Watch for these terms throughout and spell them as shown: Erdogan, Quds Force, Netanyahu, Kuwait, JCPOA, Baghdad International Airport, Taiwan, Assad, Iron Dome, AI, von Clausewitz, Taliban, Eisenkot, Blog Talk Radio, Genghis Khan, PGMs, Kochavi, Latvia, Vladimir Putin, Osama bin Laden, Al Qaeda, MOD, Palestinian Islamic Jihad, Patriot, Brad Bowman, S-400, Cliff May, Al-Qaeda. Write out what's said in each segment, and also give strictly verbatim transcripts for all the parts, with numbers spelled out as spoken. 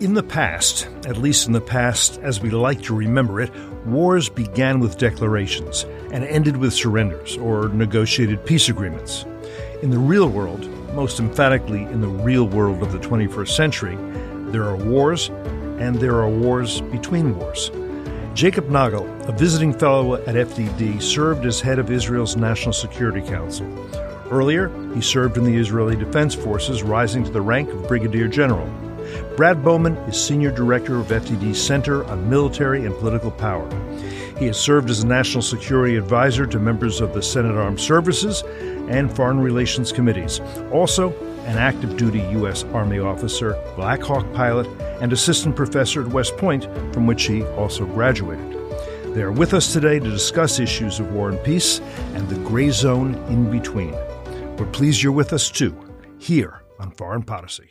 In the past, at least in the past as we like to remember it, wars began with declarations and ended with surrenders or negotiated peace agreements. In the real world, most emphatically in the real world of the twenty-first century, there are wars, and there are wars between wars. Jacob Nagel, a visiting fellow at F D D, served as head of Israel's National Security Council. Earlier, he served in the Israeli Defense Forces, rising to the rank of Brigadier General. Brad Bowman is Senior Director of F D D's Center on Military and Political Power. He has served as a National Security Advisor to members of the Senate Armed Services and Foreign Relations Committees, also an active-duty U S Army officer, Black Hawk pilot, and assistant professor at West Point, from which he also graduated. They are with us today to discuss issues of war and peace and the gray zone in between. We're pleased you're with us, too, here on Foreign Policy.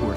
who are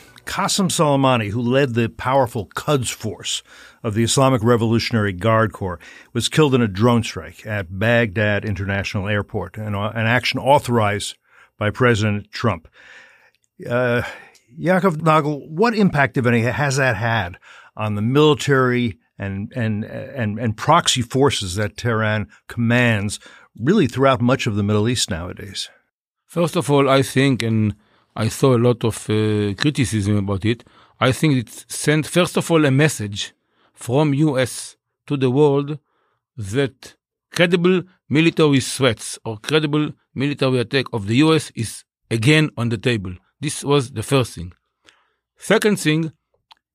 Qasem Soleimani, who led the powerful Quds Force of the Islamic Revolutionary Guard Corps, was killed in a drone strike at Baghdad International Airport, an, an action authorized by President Trump. Uh, Jacob Nagel, what impact, if any, has that had on the military and and and, and proxy forces that Tehran commands really throughout much of the Middle East nowadays? First of all, I think, and I saw a lot of uh, criticism about it, I think it sent, first of all, a message from U S to the world that credible military threats or credible military attack of the U S is again on the table. This was the first thing. Second thing,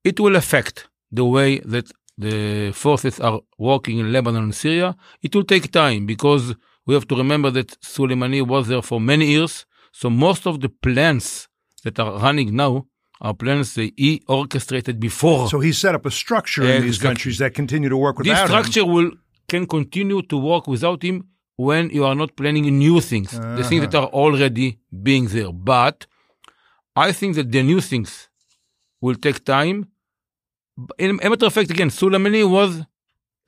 it will affect the way that the forces are working in Lebanon and Syria. It will take time because we have to remember that Soleimani was there for many years. So most of the plans that are running now are plans that he orchestrated before. So he set up a structure in these countries that continue to work without him. This structure will can continue to work without him when you are not planning new things, uh-huh. the things that are already being there. But I think that the new things will take time. In a matter of fact, again, Soleimani was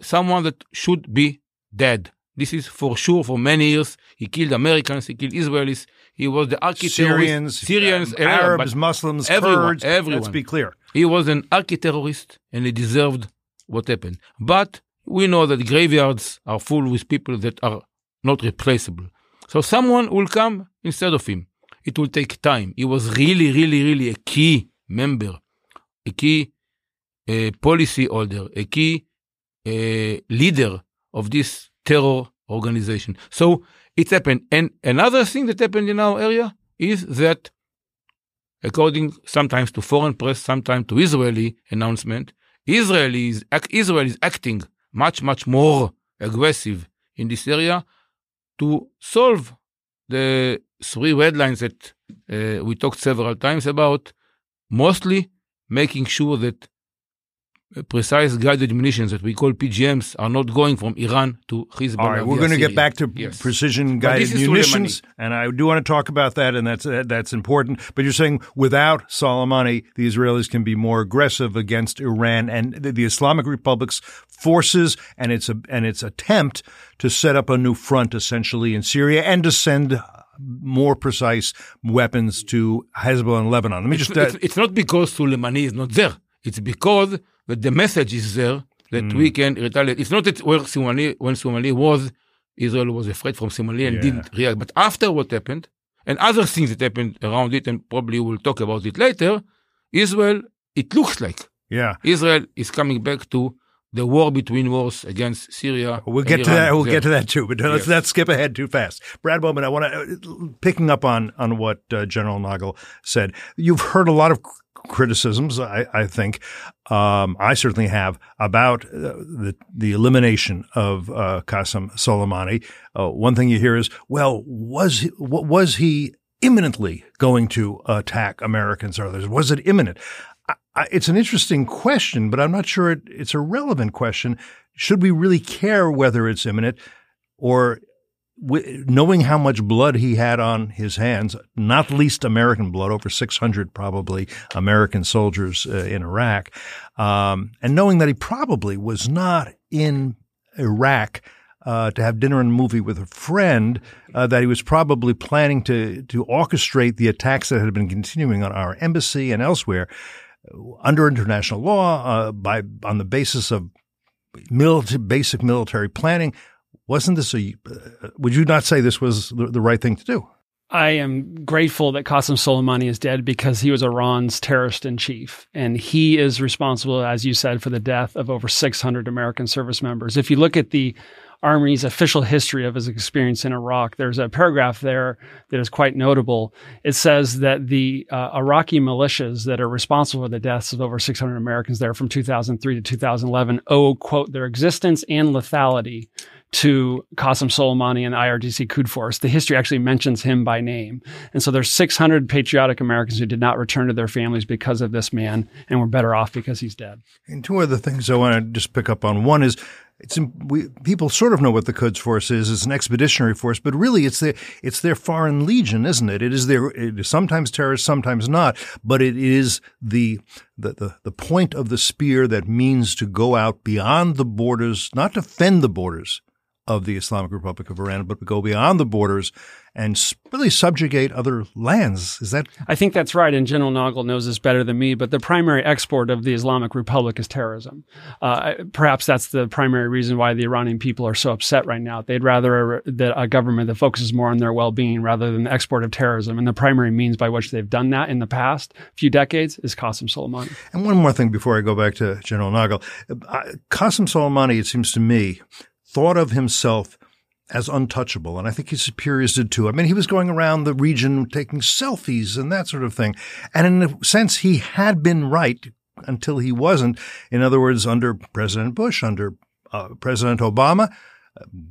someone that should be dead. This is for sure. For many years, he killed Americans, he killed Israelis, he was the architect. Syrians, Syrians, um, Arabs, everyone, Muslims, everyone, Kurds, everyone. Let's be clear. He was an architerrorist and he deserved what happened. But we know that graveyards are full with people that are not replaceable. So someone will come instead of him. It will take time. He was really, really, really a key member, a key uh, policy holder, a key uh, leader of this terror organization. So it happened. And another thing that happened in our area is that, according sometimes to foreign press, sometimes to Israeli announcement, Israel is, Israel is acting much, much more aggressive in this area to solve the three red lines that uh, we talked several times about, mostly making sure that precise guided munitions that we call P G Ms are not going from Iran to Hezbollah. All right, we're going to get back to yes. precision guided munitions, and I do want to talk about that, and that's uh, that's important. But you're saying without Soleimani, the Israelis can be more aggressive against Iran and the, the Islamic Republic's forces, and its a, and its attempt to set up a new front essentially in Syria and to send more precise weapons to Hezbollah and Lebanon. Let me it's, just. Uh, it's, it's not because Soleimani is not there. It's because that the message is there that mm. we can retaliate. It's not that where Soleimani, when Soleimani was, Israel was afraid from Soleimani and yeah. didn't react. But after what happened, and other things that happened around it, and probably we'll talk about it later, Israel, it looks like yeah. Israel is coming back to the war between wars against Syria. We'll get to Iran. that. We'll yeah. get to that too, but let's yes. not skip ahead too fast. Brad Bowman, I want to picking up on on what uh, General Nagel said. You've heard a lot of criticisms, I, I think, um, I certainly have, about uh, the the elimination of uh, Qasem Soleimani. Uh, one thing you hear is, well, was he, was he imminently going to attack Americans or others? Was it imminent? I, I, it's an interesting question, but I'm not sure it, it's a relevant question. Should we really care whether it's imminent, or w- knowing how much blood he had on his hands, not least American blood, over six hundred probably American soldiers uh, in Iraq, um, and knowing that he probably was not in Iraq Uh, to have dinner and a movie with a friend, uh, that he was probably planning to to orchestrate the attacks that had been continuing on our embassy and elsewhere under international law uh, by on the basis of military, basic military planning. Wasn't this a uh, – would you not say this was the, the right thing to do? I am grateful that Qasem Soleimani is dead, because he was Iran's terrorist-in-chief, and he is responsible, as you said, for the death of over six hundred American service members. If you look at the Army's official history of his experience in Iraq, there's a paragraph there that is quite notable. It says that the uh, Iraqi militias that are responsible for the deaths of over six hundred Americans there from two thousand three to two thousand eleven owe, quote, their existence and lethality to Qasem Soleimani and the I R G C Quds Force. The history actually mentions him by name. And so there's six hundred patriotic Americans who did not return to their families because of this man, and were better off because he's dead. And two other things I want to just pick up on. One is, it's we, people sort of know what the Quds Force is. It's an expeditionary force, but really it's their, it's their foreign legion, isn't it? It is their, it is sometimes terrorist, sometimes not, but it is the, the, the, the point of the spear that means to go out beyond the borders, not defend the borders of the Islamic Republic of Iran, but go beyond the borders and really subjugate other lands. Is that? I think that's right, and General Nagel knows this better than me, but the primary export of the Islamic Republic is terrorism. Uh, perhaps that's the primary reason why the Iranian people are so upset right now. They'd rather a, that a government that focuses more on their well-being rather than the export of terrorism, and the primary means by which they've done that in the past few decades is Qasem Soleimani. And one more thing before I go back to General Nagel. Uh, Qasem Soleimani, it seems to me, thought of himself as untouchable, and I think his superiors did too. I mean, he was going around the region taking selfies and that sort of thing. And in a sense, he had been right until he wasn't. In other words, under President Bush, under uh, President Obama,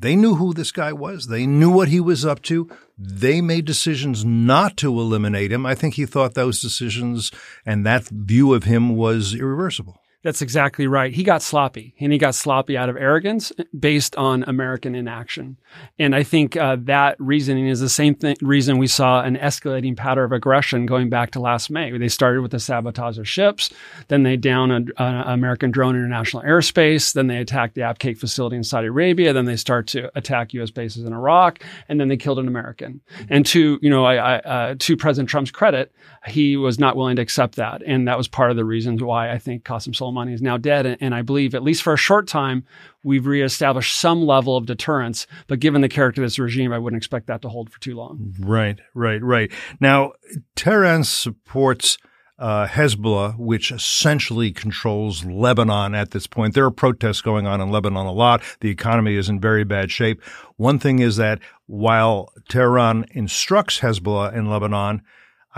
they knew who this guy was. They knew what he was up to. They made decisions not to eliminate him. I think he thought those decisions and that view of him was irreversible. That's exactly right. He got sloppy, and he got sloppy out of arrogance based on American inaction. And I think uh, that reasoning is the same thing, reason we saw an escalating pattern of aggression going back to last May. They started with the sabotage of ships, then they downed an American drone in international airspace, then they attacked the Abqaiq facility in Saudi Arabia, then they start to attack U S bases in Iraq, and then they killed an American. And to you know, I, I, uh, to President Trump's credit, he was not willing to accept that, and that was part of the reason why I think Qasem Soleimani Soleimani is now dead, and I believe, at least for a short time, we've reestablished some level of deterrence. But given the character of this regime, I wouldn't expect that to hold for too long. Right, right, right. Now, Tehran supports uh, Hezbollah, which essentially controls Lebanon at this point. There are protests going on in Lebanon a lot. The economy is in very bad shape. One thing is that while Tehran instructs Hezbollah in Lebanon,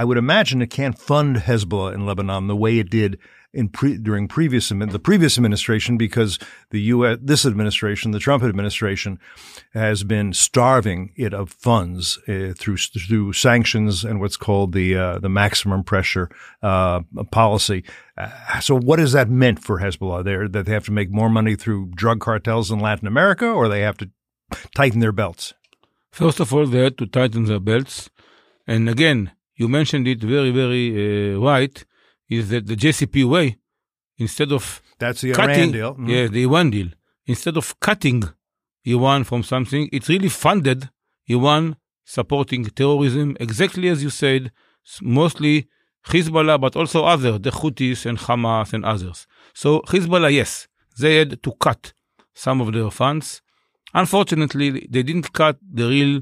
I would imagine it can't fund Hezbollah in Lebanon the way it did in pre- during previous the previous administration, because the U S this administration, the Trump administration, has been starving it of funds uh, through through sanctions and what's called the uh, the maximum pressure uh, policy. Uh, so what is that meant for Hezbollah? There, that they have to make more money through drug cartels in Latin America, or they have to tighten their belts? First of all, they had to tighten their belts, and again, you mentioned it very, very uh, right. Is that the J C P O A, instead of that's the cutting, Iran deal. Mm-hmm. Yeah, the Iran deal. Instead of cutting Iran from something, it really funded Iran supporting terrorism, exactly as you said, mostly Hezbollah, but also others, the Houthis and Hamas and others. So Hezbollah, yes, they had to cut some of their funds. Unfortunately, they didn't cut the real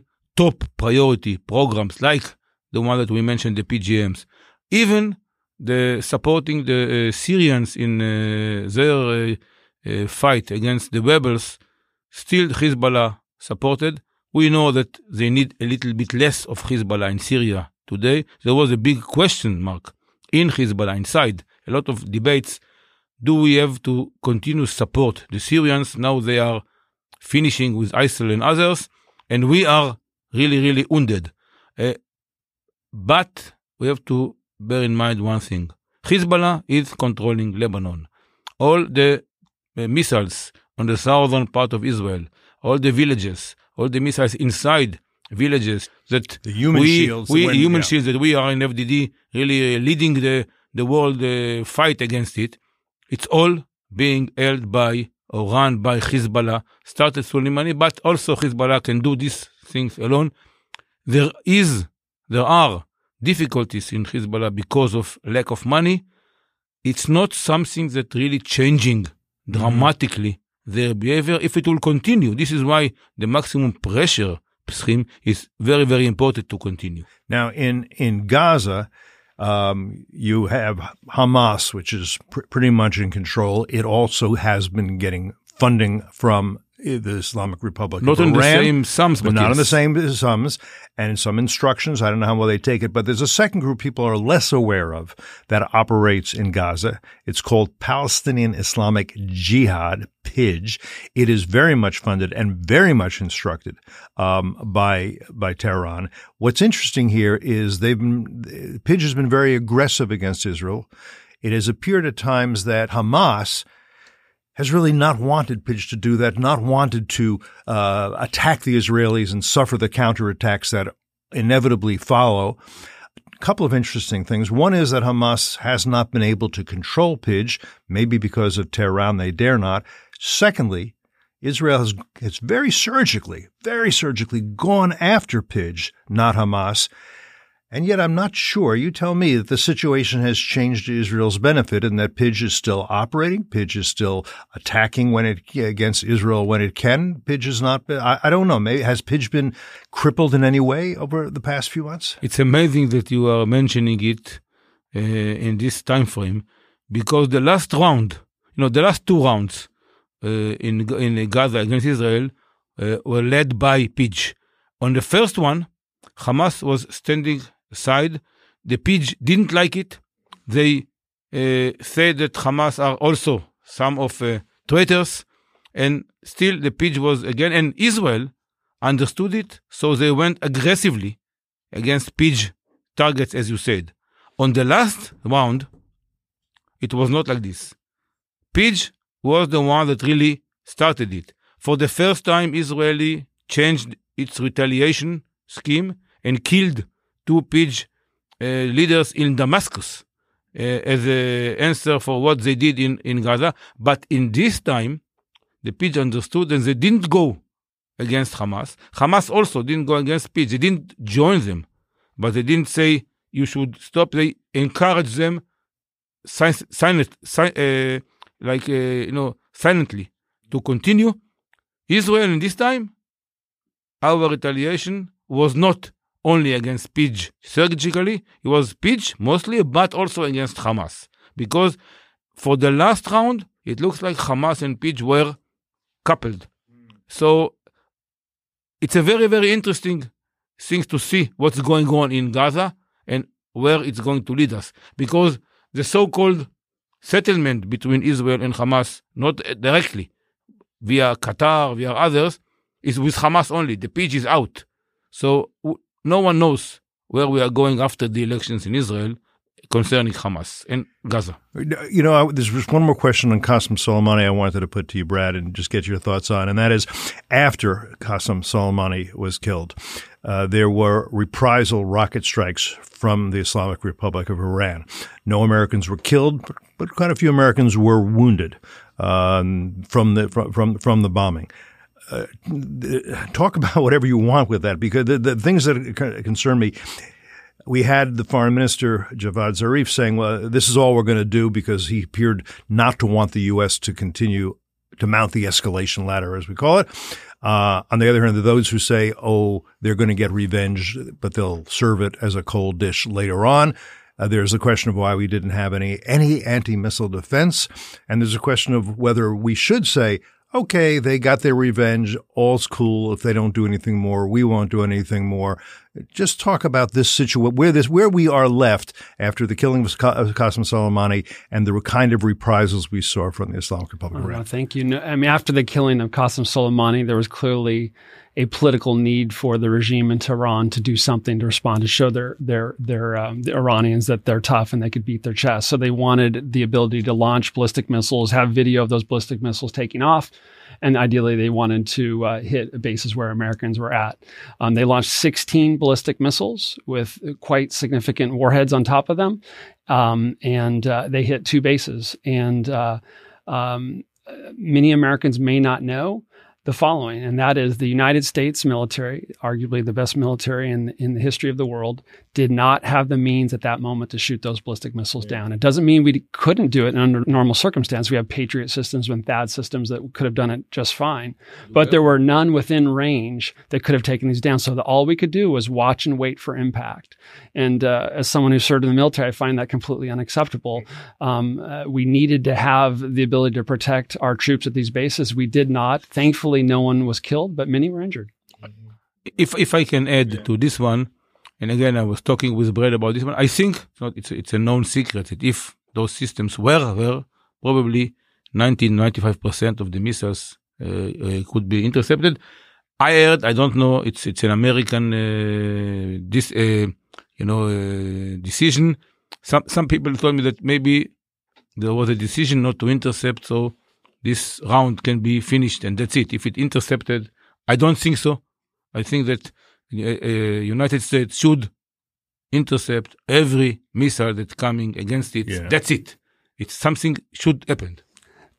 top priority programs, like the one that we mentioned, the P G Ms. Even the supporting the uh, Syrians in uh, their uh, uh, fight against the rebels, still Hezbollah supported. We know that they need a little bit less of Hezbollah in Syria today. There was a big question mark in Hezbollah inside. A lot of debates. Do we have to continue support the Syrians? Now they are finishing with ISIL and others, and we are really, really wounded. Uh, but we have to bear in mind one thing. Hezbollah is controlling Lebanon. All the uh, missiles on the southern part of Israel, all the villages, all the missiles inside villages that the human we, shields, we when, human yeah. shields that we are in F D D really uh, leading the the world uh, fight against it. It's all being held by or run by Hezbollah. Started Soleimani, but also Hezbollah can do these things alone. There is, there are difficulties in Hezbollah because of lack of money. It's not something that really changing dramatically mm-hmm. their behavior if it will continue. This is why the maximum pressure scheme is very, very important to continue. Now, in, in Gaza, Um, you have Hamas, which is pr- pretty much in control. It also has been getting funding from the Islamic Republic not of Iran. Not in the same sums, but not in the same sums, and in some instructions. I don't know how well they take it, but there's a second group people are less aware of that operates in Gaza. It's called Palestinian Islamic Jihad, P I J. It is very much funded and very much instructed um, by by Tehran. What's interesting here is they've been, P I J has been very aggressive against Israel. It has appeared at times that Hamas has really not wanted P I J to do that, not wanted to uh, attack the Israelis and suffer the counterattacks that inevitably follow. A couple of interesting things. One is that Hamas has not been able to control P I J, maybe because of Tehran, they dare not. Secondly, Israel has, has very surgically, very surgically gone after P I J, not Hamas. And yet I'm not sure. You tell me that the situation has changed to Israel's benefit and that P I J is still operating. P I J is still attacking when it against Israel when it can. P I J is not – I don't know. Maybe has P I J been crippled in any way over the past few months? It's amazing that you are mentioning it uh, in this time frame because the last round, you know, the last two rounds uh, in, in Gaza against Israel uh, were led by P I J. On the first one, Hamas was standing – side. The P I J didn't like it. They uh, said that Hamas are also some of uh, traitors, and still the P I J was again, and Israel understood it, so they went aggressively against P I J targets, as you said. On the last round, it was not like this. P I J was the one that really started it. For the first time, Israeli changed its retaliation scheme and killed two P I J uh, leaders in Damascus uh, as an answer for what they did in, in Gaza. But in this time, the P I J understood and they didn't go against Hamas. Hamas also didn't go against P I J. They didn't join them, but they didn't say you should stop. They encouraged them sign, sign it, sign, uh, like, uh, you know, silently to continue. Israel in this time, our retaliation was not only against P I J surgically, it was P I J mostly, but also against Hamas. Because for the last round, it looks like Hamas and P I J were coupled. So it's a very, very interesting thing to see what's going on in Gaza and where it's going to lead us. Because the so-called settlement between Israel and Hamas, not directly, via Qatar, via others, is with Hamas only. The P I J is out. So no one knows where we are going after the elections in Israel concerning Hamas and Gaza. You know, I, there's just one more question on Qasem Soleimani I wanted to put to you, Brad, and just get your thoughts on, and that is after Qasem Soleimani was killed, uh, there were reprisal rocket strikes from the Islamic Republic of Iran. No Americans were killed, but, but quite a few Americans were wounded um, from the from from, from the bombing. Uh, talk about whatever you want with that, because the, the things that concern me, we had the foreign minister, Javad Zarif, saying, well, this is all we're going to do, because he appeared not to want the U S to continue to mount the escalation ladder, as we call it. Uh, on the other hand, there are those who say, oh, they're going to get revenge, but they'll serve it as a cold dish later on. Uh, there's a question of why we didn't have any, any anti-missile defense. And there's a question of whether we should say, okay, they got their revenge. All's cool. If they don't do anything more, we won't do anything more. Just talk about this situation, where this, where we are left after the killing of Qasem Soleimani and the kind of reprisals we saw from the Islamic Republic of Iran. Oh, thank you. No, I mean, after the killing of Qasem Soleimani, there was clearly a political need for the regime in Tehran to do something to respond, to show their their their um, the Iranians that they're tough and they could beat their chest. So they wanted the ability to launch ballistic missiles, have video of those ballistic missiles taking off. And ideally, they wanted to uh, hit bases where Americans were at. Um, they launched sixteen ballistic missiles with quite significant warheads on top of them. Um, and uh, they hit two bases. And uh, um, many Americans may not know the following, and that is the United States military, arguably the best military in, in the history of the world, did not have the means at that moment to shoot those ballistic missiles yeah. down. It doesn't mean we couldn't do it under normal circumstances. We have Patriot systems and THAAD systems that could have done it just fine, but there were none within range that could have taken these down. So the, all we could do was watch and wait for impact. And uh, as someone who served in the military, I find that completely unacceptable. Um, uh, we needed to have the ability to protect our troops at these bases. We did not. Thankfully, no one was killed, but many were injured. If if I can add yeah. to this one, and again, I was talking with Brad about this one, I think not, it's, it's a known secret that if those systems were there, probably ninety, ninety-five percent of the missiles uh, uh, could be intercepted. I heard, I don't know, it's it's an American uh, this uh, you know uh, decision. Some some people told me that maybe there was a decision not to intercept, so this round can be finished and that's it. If it intercepted, I don't think so. I think that the uh, United States should intercept every missile that's coming against it. Yeah. That's it. It's something should happen.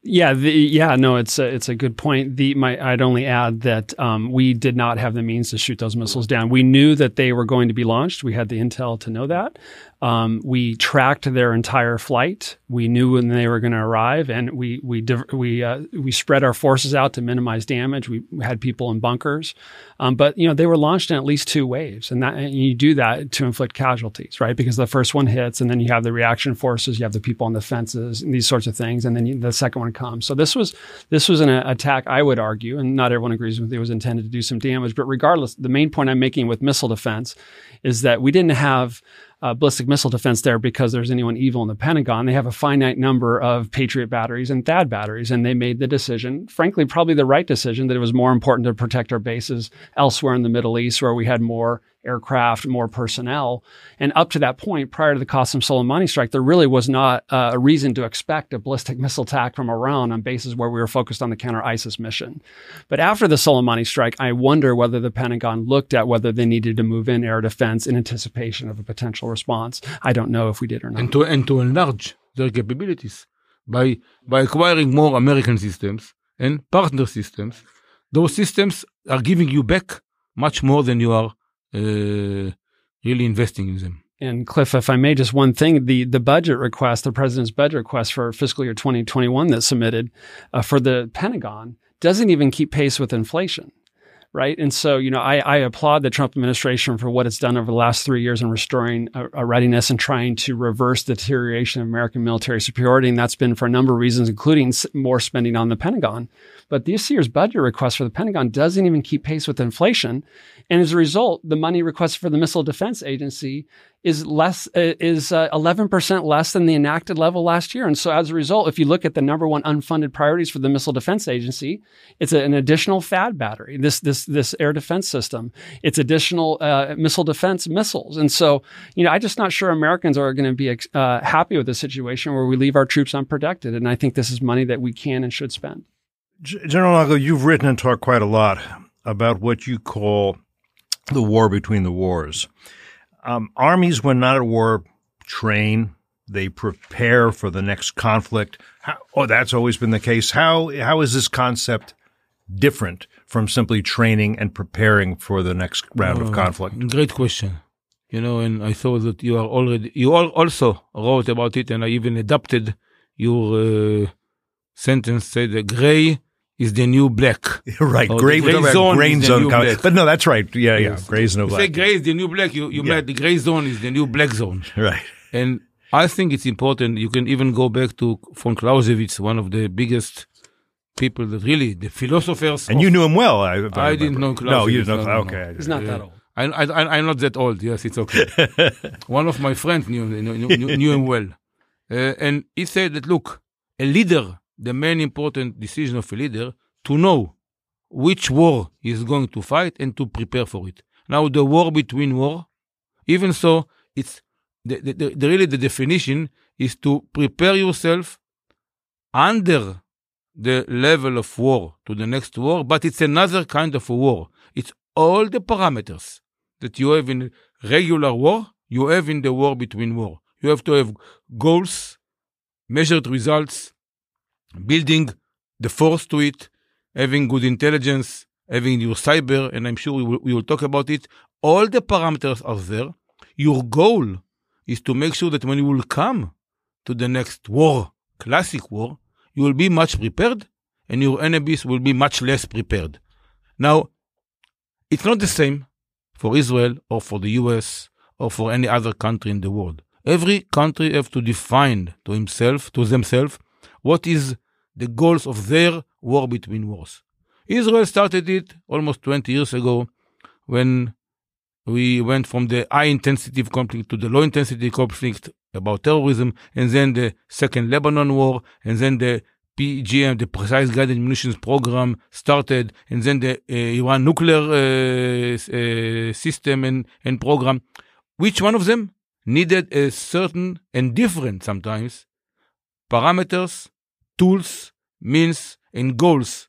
Yeah, the, yeah, no, it's a, it's a good point. The my, I'd only add that um, we did not have the means to shoot those missiles down. We knew that they were going to be launched. We had the intel to know that. Um, we tracked their entire flight. We knew when they were going to arrive, and we we we uh, we spread our forces out to minimize damage. We had people in bunkers, um, but you know they were launched in at least two waves, and that and you do that to inflict casualties, right? Because the first one hits, and then you have the reaction forces, you have the people on the fences, and these sorts of things, and then you, the second one comes. So this was this was an uh, attack, I would argue, and not everyone agrees with it, was intended to do some damage. But regardless, the main point I'm making with missile defense is that we didn't have Uh, ballistic missile defense there because there's anyone evil in the Pentagon. They have a finite number of Patriot batteries and THAAD batteries, and they made the decision, frankly, probably the right decision, that it was more important to protect our bases elsewhere in the Middle East where we had more aircraft, more personnel. And up to that point, prior to the Qasem Soleimani strike, there really was not uh, a reason to expect a ballistic missile attack from Iran on bases where we were focused on the counter-ISIS mission. But after the Soleimani strike, I wonder whether the Pentagon looked at whether they needed to move in air defense in anticipation of a potential response. I don't know if we did or not. And to, and to enlarge their capabilities by, by acquiring more American systems and partner systems. Those systems are giving you back much more than you are Uh, really investing in them. And Cliff, if I may, just one thing, the the budget request, the president's budget request for fiscal year twenty twenty-one that's submitted uh, for the Pentagon doesn't even keep pace with inflation, right? And so, you know, I, I applaud the Trump administration for what it's done over the last three years in restoring a, a readiness and trying to reverse the deterioration of American military superiority. And that's been for a number of reasons, including more spending on the Pentagon. But this year's budget request for the Pentagon doesn't even keep pace with inflation. And as a result, the money requested for the Missile Defense Agency is less uh, is uh, eleven percent less than the enacted level last year. And so as a result, if you look at the number one unfunded priorities for the Missile Defense Agency, it's a, an additional THAAD battery, this this this air defense system. It's additional uh, missile defense missiles. And so, you know, I'm just not sure Americans are going to be uh, happy with a situation where we leave our troops unprotected. And I think this is money that we can and should spend. General Nagel, you've written and talked quite a lot about what you call the war between the wars. Um, armies, when not at war, train. They prepare for the next conflict. How, oh, that's always been the case. How how is this concept different from simply training and preparing for the next round uh, of conflict? Great question. You know, and I saw that you are already you all also wrote about it, and I even adapted your uh, sentence. Said the gray is the new black. Right. Gray, gray zone, gray zone. But no, that's right. Yeah, yeah. Yes. Gray is no black. You say gray is the new black, you, you yeah. meant the gray zone is the new black zone. Right. And I think it's important. You can even go back to von Clausewitz, one of the biggest people that really, the philosophers. And of, you knew him well. I, I, I didn't know Clausewitz. No, you didn't know Clausewitz. Okay. He's not that old. I, I, I'm not that old. Yes, it's okay. One of my friends knew, knew, knew, knew him well. Uh, and he said that, look, a leader, the main important decision of a leader, to know which war he is going to fight and to prepare for it. Now, the war between war, even so, it's the, the, the, really the definition is to prepare yourself under the level of war to the next war, but it's another kind of a war. It's all the parameters that you have in regular war, you have in the war between war. You have to have goals, measured results, building the force to it, having good intelligence, having your cyber, and I'm sure we will, we will talk about it. All the parameters are there. Your goal is to make sure that when you will come to the next war, classic war, you will be much prepared and your enemies will be much less prepared. Now, it's not the same for Israel or for the U S or for any other country in the world. Every country has to define to himself, to themselves, what is the goals of their war between wars. Israel started it almost twenty years ago when we went from the high-intensity conflict to the low-intensity conflict about terrorism, and then the Second Lebanon War, and then the P G M, the Precise Guided Munitions Program, started, and then the uh, Iran nuclear uh, uh, system and, and program. Which one of them needed a certain and different, sometimes, parameters, tools, means, and goals,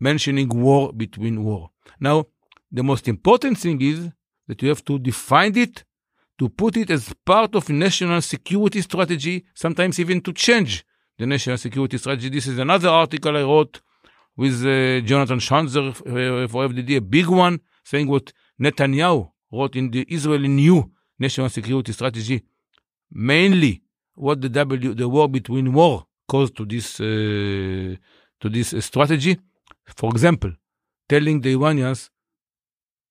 mentioning war between war. Now, the most important thing is that you have to define it, to put it as part of national security strategy, sometimes even to change the national security strategy. This is another article I wrote with uh, Jonathan Schanzer uh, for F D D, a big one, saying what Netanyahu wrote in the Israeli new national security strategy, mainly what the W, the war between war caused to this uh, to this uh, strategy. For example, telling the Iranians,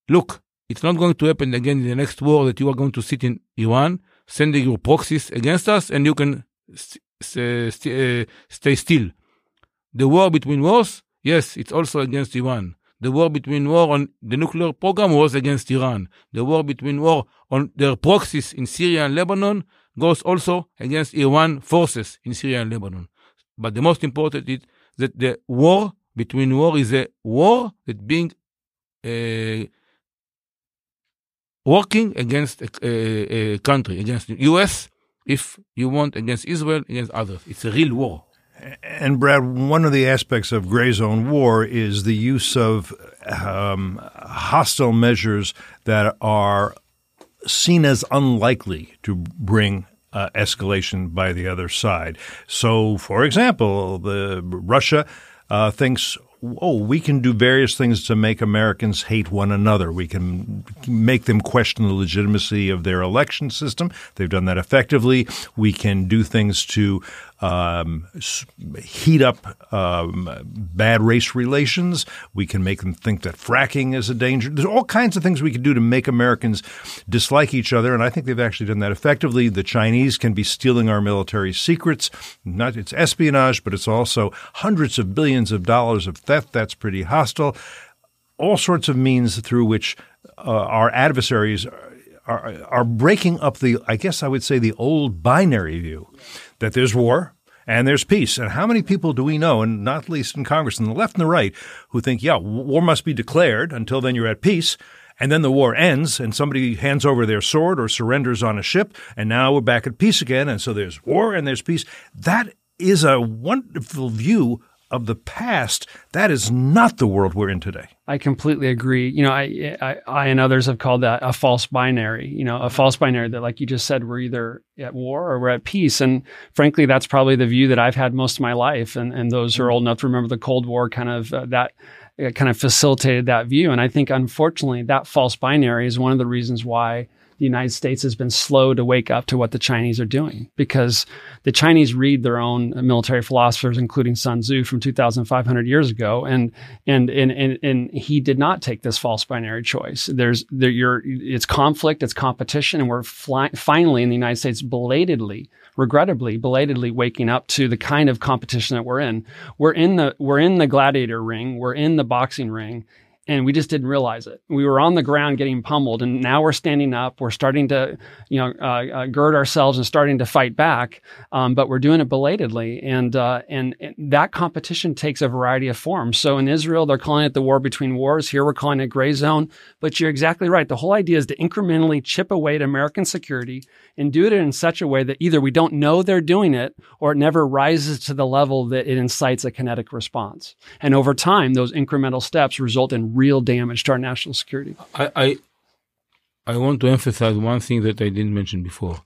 look, it's not going to happen again in the next war that you are going to sit in Iran, sending your proxies against us, and you can st- st- st- uh, stay still. The war between wars, yes, it's also against Iran. The war between war on the nuclear program was against Iran. The war between war on their proxies in Syria and Lebanon goes also against Iran forces in Syria and Lebanon. But the most important is that the war between war is a war that being uh, working against a, a, a country, against the U S, if you want, against Israel, against others. It's a real war. And, Brad, one of the aspects of gray zone war is the use of um, hostile measures that are seen as unlikely to bring uh, escalation by the other side. So, for example, the Russia uh, thinks, oh, we can do various things to make Americans hate one another. We can make them question the legitimacy of their election system. They've done that effectively. We can do things to um, heat up um, bad race relations. We can make them think that fracking is a danger. There's all kinds of things we can do to make Americans dislike each other, and I think they've actually done that effectively. The Chinese can be stealing our military secrets. Not it's espionage, but it's also hundreds of billions of dollars of theft. That's pretty hostile. All sorts of means through which uh, our adversaries are, are, are breaking up the, I guess I would say, the old binary view that there's war and there's peace. And how many people do we know, and not least in Congress, on the left and the right, who think, yeah, war must be declared. Until then, you're at peace. And then the war ends, and somebody hands over their sword or surrenders on a ship, and now we're back at peace again. And so there's war and there's peace. That is a wonderful view of the past. That is not the world we're in today. I completely agree. You know, I, I, I and others have called that a false binary, you know, a false binary that, like you just said, we're either at war or we're at peace. And frankly, that's probably the view that I've had most of my life. And, and those who are old enough to remember the Cold War kind of uh, that uh, kind of facilitated that view. And I think, unfortunately, that false binary is one of the reasons why the United States has been slow to wake up to what the Chinese are doing, because the Chinese read their own military philosophers, including Sun Tzu from two thousand five hundred years ago. And, and, and, and, and he did not take this false binary choice. There's there, you're, it's conflict, it's competition. And we're fly, finally in the United States belatedly, regrettably, belatedly waking up to the kind of competition that we're in. We're in the, we're in the gladiator ring. We're in the boxing ring. And we just didn't realize it. We were on the ground getting pummeled, and now we're standing up. We're starting to, you know, uh, uh, gird ourselves and starting to fight back. Um, but we're doing it belatedly, and, uh, and and that competition takes a variety of forms. So in Israel, they're calling it the war between wars. Here, we're calling it gray zone. But you're exactly right. The whole idea is to incrementally chip away at American security and do it in such a way that either we don't know they're doing it, or it never rises to the level that it incites a kinetic response. And over time, those incremental steps result in real damage to our national security. I, I I want to emphasize one thing that I didn't mention before.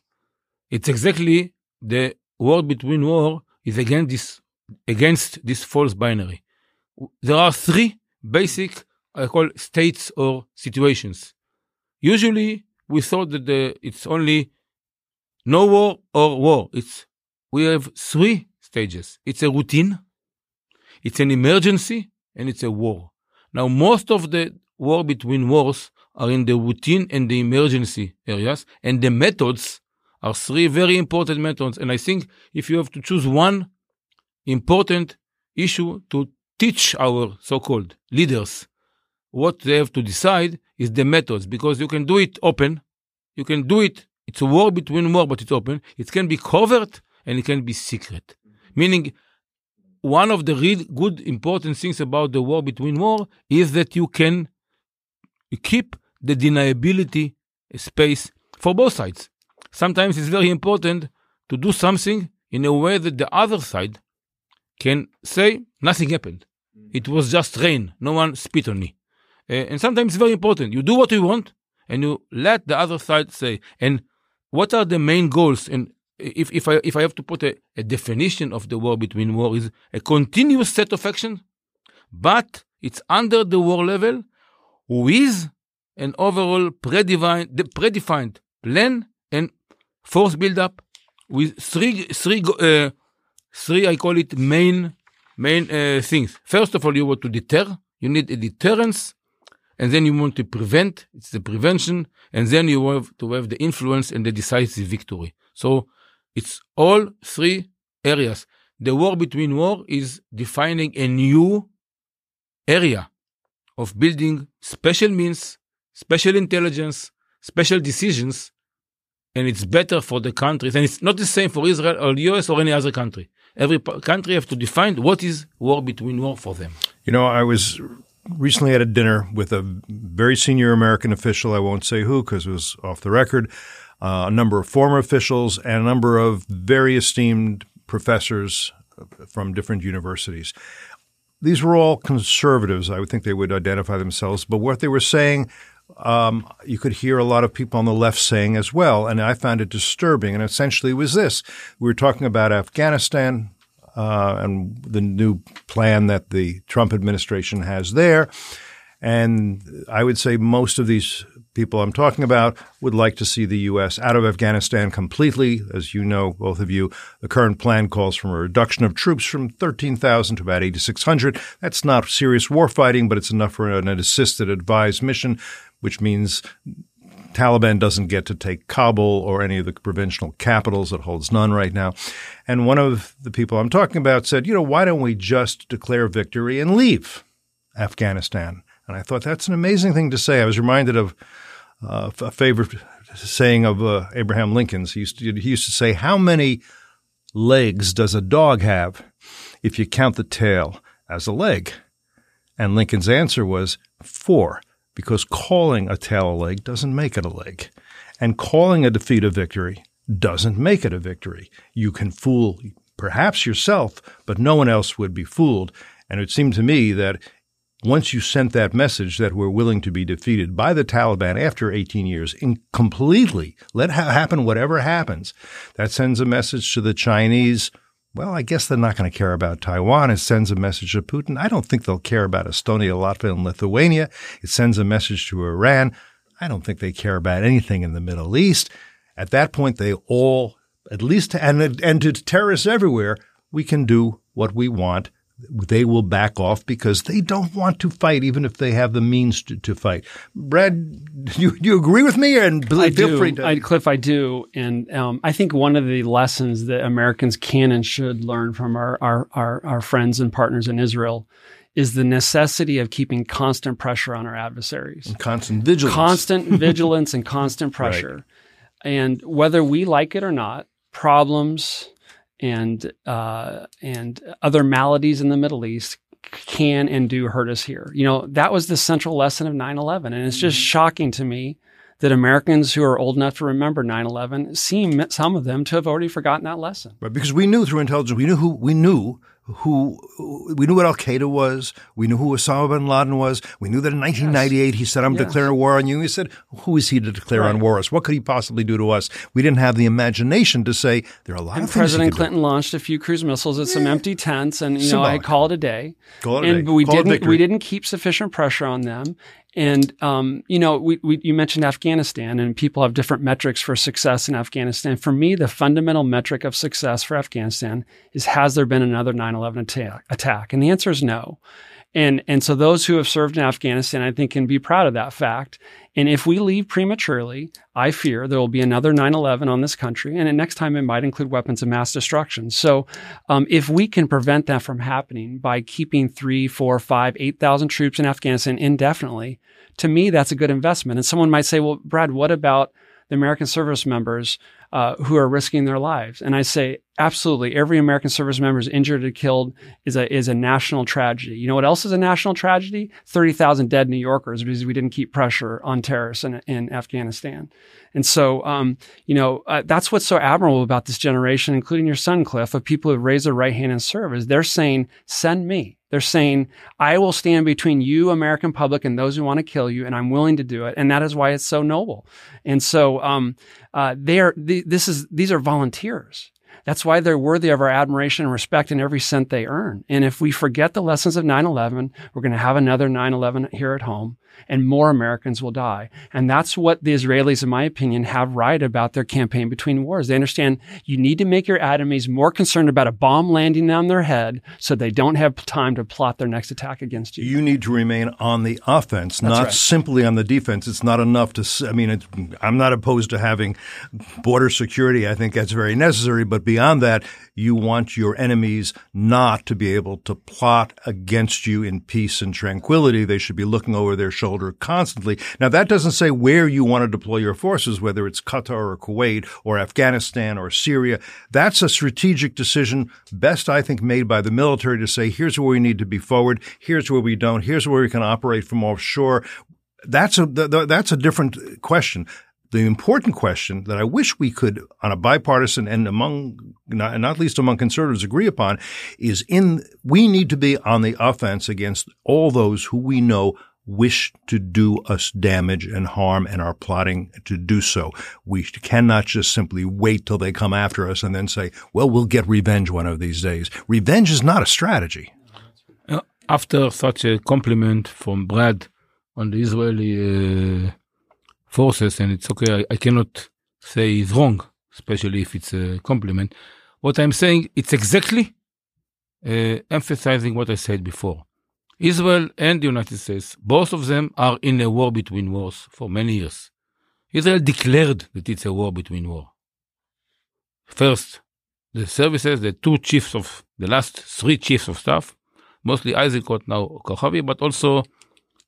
It's exactly the war between war is against this against this false binary. There are three basic I call states or situations. Usually we thought that the, it's only no war or war. It's we have three stages. It's a routine, it's an emergency, and it's a war. Now, most of the war between wars are in the routine and the emergency areas, and the methods are three very important methods. And I think if you have to choose one important issue to teach our so-called leaders, what they have to decide is the methods, because you can do it open. You can do it. It's a war between war, but it's open. It can be covert and it can be secret, meaning one of the really good important things about the war between war is that you can keep the deniability space for both sides. Sometimes it's very important to do something in a way that the other side can say, nothing happened. It was just rain. No one spit on me. Uh, and sometimes it's very important. You do what you want and you let the other side say, and what are the main goals? And If if I if I have to put a, a definition of the war between war, is a continuous set of action, but it's under the war level with an overall predefined predefined plan and force buildup with three three uh, three I call it main main uh, things. First of all, you want to deter. You need a deterrence, and then you want to prevent. It's the prevention, and then you have to have the influence and the decisive victory. So it's all three areas. The war between war is defining a new area of building special means, special intelligence, special decisions, and it's better for the countries. And it's not the same for Israel or the U S or any other country. Every country has to define what is war between war for them. You know, I was recently at a dinner with a very senior American official. I won't say who because it was off the record. Uh, a number of former officials and a number of very esteemed professors from different universities. These were all conservatives. I would think they would identify themselves. But what they were saying, um, you could hear a lot of people on the left saying as well, and I found it disturbing. And essentially it was this. We were talking about Afghanistan uh, and the new plan that the Trump administration has there. And I would say most of these people I'm talking about would like to see the U S out of Afghanistan completely. As you know, both of you, the current plan calls for a reduction of troops from thirteen thousand to about eighty-six hundred. That's not serious warfighting, but it's enough for an assisted advised mission, which means Taliban doesn't get to take Kabul or any of the provincial capitals. It holds none right now. And one of the people I'm talking about said, you know, why don't we just declare victory and leave Afghanistan? And I thought that's an amazing thing to say. I was reminded of uh, a favorite saying of uh, Abraham Lincoln's. He used, to, he used to say, how many legs does a dog have if you count the tail as a leg? And Lincoln's answer was four, because calling a tail a leg doesn't make it a leg. And calling a defeat a victory doesn't make it a victory. You can fool perhaps yourself, but no one else would be fooled. And it seemed to me that once you sent that message that we're willing to be defeated by the Taliban after eighteen years, in completely, let ha- happen whatever happens, that sends a message to the Chinese. Well, I guess they're not going to care about Taiwan. It sends a message to Putin. I don't think they'll care about Estonia, Latvia, and Lithuania. It sends a message to Iran. I don't think they care about anything in the Middle East. At that point, they all, at least, and, and to terrorists everywhere, we can do what we want. They will back off because they don't want to fight, even if they have the means to, to fight. Brad, do you, you agree with me? And I feel do. free to I, Cliff, I do. And um, I think one of the lessons that Americans can and should learn from our, our, our, our friends and partners in Israel is the necessity of keeping constant pressure on our adversaries. And constant vigilance. Constant vigilance and constant pressure. Right. And whether we like it or not, problems and uh, and other maladies in the Middle East can and do hurt us here. You know, that was the central lesson of nine eleven. And it's just mm-hmm. shocking to me that Americans who are old enough to remember nine eleven seem, some of them, to have already forgotten that lesson. Right, because we knew through intelligence, we knew who we knew. Who we knew what Al Qaeda was, we knew who Osama bin Laden was, we knew that in nineteen ninety-eight yes. he said, "I'm yes. declaring war on you." He said, "Who is he to declare right. on war us? What could he possibly do to us?" We didn't have the imagination to say there are a lot and of things. President Clinton do. launched a few cruise missiles at yeah. some empty tents, and you Symbolic. know, I call it a day. Call it and a day. we call didn't we didn't keep sufficient pressure on them. And um, you know, we, we you mentioned Afghanistan, and people have different metrics for success in Afghanistan. For me, the fundamental metric of success for Afghanistan is: has there been another nine eleven attack? Attack, and the answer is no. And and so those who have served in Afghanistan, I think, can be proud of that fact. And if we leave prematurely, I fear there will be another nine eleven on this country, and next time it might include weapons of mass destruction. So um, if we can prevent that from happening by keeping three, four, five, eight thousand troops in Afghanistan indefinitely, to me, that's a good investment. And someone might say, well, Brad, what about the American service members uh, who are risking their lives? And I say, absolutely, every American service member is injured or killed is a is a national tragedy. You know what else is a national tragedy? thirty thousand dead New Yorkers because we didn't keep pressure on terrorists in, in Afghanistan. And so, um, you know, uh, that's what's so admirable about this generation, including your son, Cliff, of people who raise their right hand and serve, is they're saying, send me. They're saying, I will stand between you, American public, and those who want to kill you, and I'm willing to do it. And that is why it's so noble. And so um, uh, they are, th- this is, these are volunteers. That's why they're worthy of our admiration and respect in every cent they earn. And if we forget the lessons of nine eleven, we're going to have another nine eleven here at home, and more Americans will die. And that's what the Israelis, in my opinion, have right about their campaign between wars. They understand you need to make your enemies more concerned about a bomb landing on their head so they don't have time to plot their next attack against you. You need to remain on the offense, that's not right. simply on the defense. It's not enough to – I mean, it's, I'm not opposed to having border security. I think that's very necessary. But beyond that, you want your enemies not to be able to plot against you in peace and tranquility. They should be looking over their shoulders. Shoulder constantly. Now, that doesn't say where you want to deploy your forces, whether it's Qatar or Kuwait or Afghanistan or Syria. That's a strategic decision, best I think made by the military, to say here's where we need to be forward, here's where we don't, here's where we can operate from offshore. That's a th- th- that's a different question. The important question that I wish we could, on a bipartisan and among, not, not least among conservatives, agree upon is in we need to be on the offense against all those who we know wish to do us damage and harm and are plotting to do so. We cannot just simply wait till they come after us and then say, well, we'll get revenge one of these days. Revenge is not a strategy. Uh, after such a compliment from Brad on the Israeli uh, forces, and it's okay, I, I cannot say it's wrong, especially if it's a compliment. What I'm saying, it's exactly uh, emphasizing what I said before. Israel and the United States, both of them are in a war between wars for many years. Israel declared that it's a war between wars. First, the services, the two chiefs of, the last three chiefs of staff, mostly Eisenkot, now Kochavi, but also uh,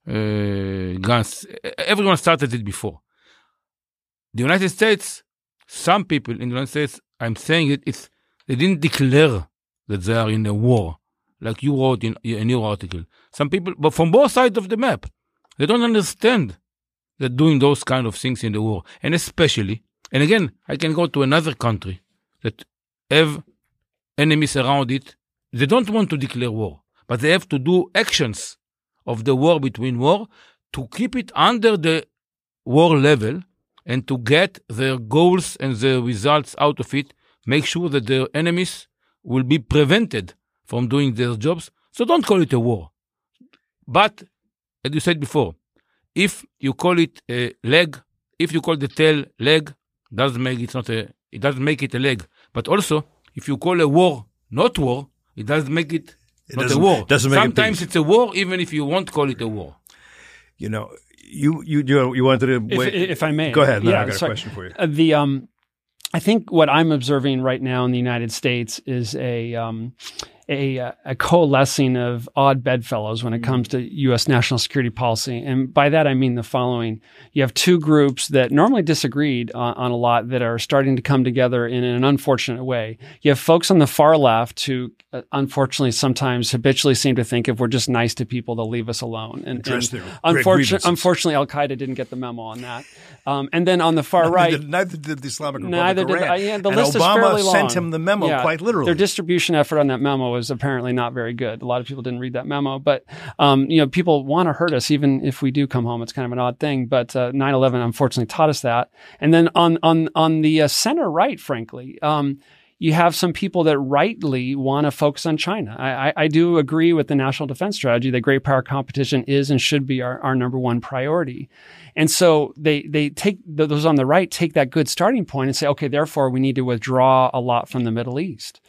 Gantz. Everyone started it before. The United States, some people in the United States, I'm saying it, it's, they didn't declare that they are in a war. Like you wrote in a new article. Some people, but from both sides of the map, they don't understand that doing those kind of things in the war. And especially, and again, I can go to another country that have enemies around it. They don't want to declare war, but they have to do actions of the war between war to keep it under the war level and to get their goals and their results out of it, make sure that their enemies will be prevented from doing their jobs. So don't call it a war. But, as you said before, If you call it a leg, if you call the tail leg, doesn't make it's not a, it doesn't make it a leg. But also, if you call a war not war, it doesn't make it, it not a war. Doesn't make Sometimes it it's a war, even if you won't call it a war. You know, you you you, you wanted to wait. If, if I may, go ahead. Yeah, I got sorry. a question for you. Uh, the um, I think what I'm observing right now in the United States is a um. A, a coalescing of odd bedfellows when it comes to U S national security policy. And by that, I mean the following. You have two groups that normally disagreed on, on a lot that are starting to come together in an unfortunate way. You have folks on the far left who, uh, unfortunately, sometimes habitually seem to think if we're just nice to people, they'll leave us alone. And, and unfortunately, unfortunately, Al-Qaeda didn't get the memo on that. Um, and then on the far neither right... Did, neither did the Islamic Republic of Iran. Did, uh, yeah, the and list Obama is fairly long. sent him the memo, yeah, quite literally. Their distribution effort on that memo was apparently not very good. A lot of people didn't read that memo, but um, you know, people want to hurt us even if we do come home. It's kind of an odd thing, but uh, nine eleven unfortunately taught us that. And then on on on the uh, center right, frankly, um, you have some people that rightly want to focus on China. I, I, I do agree with the national defense strategy that great power competition is and should be our, our number one priority. And so they they take those on the right take that good starting point and say, okay, therefore we need to withdraw a lot from the Middle East.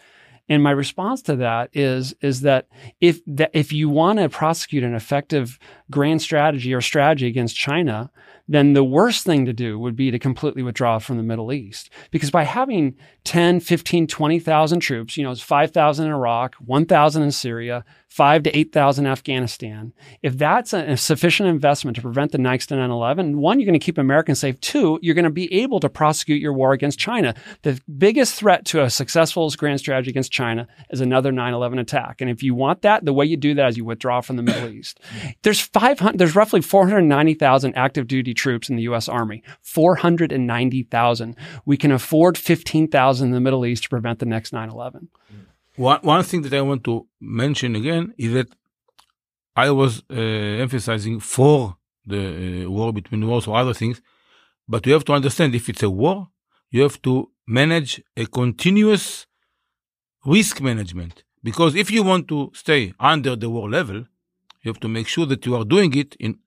And my response to that is, is that if that if you want to prosecute an effective grand strategy or strategy against China, then the worst thing to do would be to completely withdraw from the Middle East. Because by having ten, fifteen, twenty thousand troops, you know, it's five thousand in Iraq, one thousand in Syria, five to eight thousand in Afghanistan, if that's a, a sufficient investment to prevent the next nine eleven, one, you're going to keep Americans safe. Two, you're going to be able to prosecute your war against China. The biggest threat to a successful grand strategy against China is another nine eleven attack. And if you want that, the way you do that is you withdraw from the Middle East. There's five hundred, there's roughly four hundred ninety thousand active duty troops in the U S Army, four hundred ninety thousand. We can afford fifteen thousand in the Middle East to prevent the next nine eleven. One, one thing that I want to mention again is that I was uh, emphasizing for the uh, war between wars or other things, but you have to understand if it's a war, you have to manage a continuous risk management. Because if you want to stay under the war level, you have to make sure that you are doing it in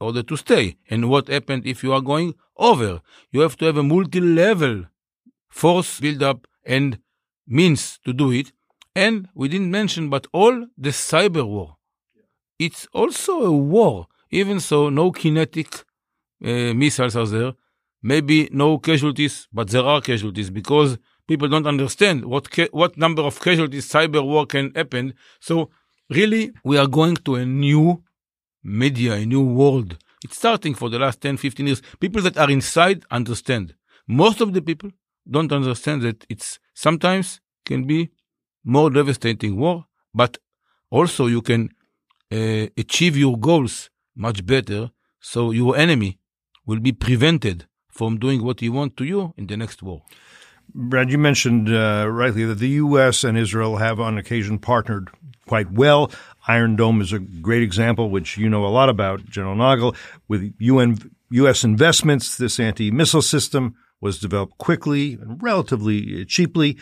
order to stay. And what happened if you are going over? You have to have a multi-level force build-up and means to do it. And we didn't mention, but all the cyber war. It's also a war. Even so, no kinetic uh, missiles are there. Maybe no casualties, but there are casualties because people don't understand what ca- what number of casualties cyber war can happen. So really, we are going to a new media, a new world. It's starting for the last ten, fifteen years. People that are inside understand. Most of the people don't understand that it's sometimes can be more devastating war, but also you can uh, achieve your goals much better, so your enemy will be prevented from doing what he wants to you in the next war. Brad, you mentioned uh, rightly that the U S and Israel have on occasion partnered quite well. Iron Dome is a great example, which you know a lot about, General Nagel. With U N, U S investments, this anti-missile system was developed quickly and relatively cheaply.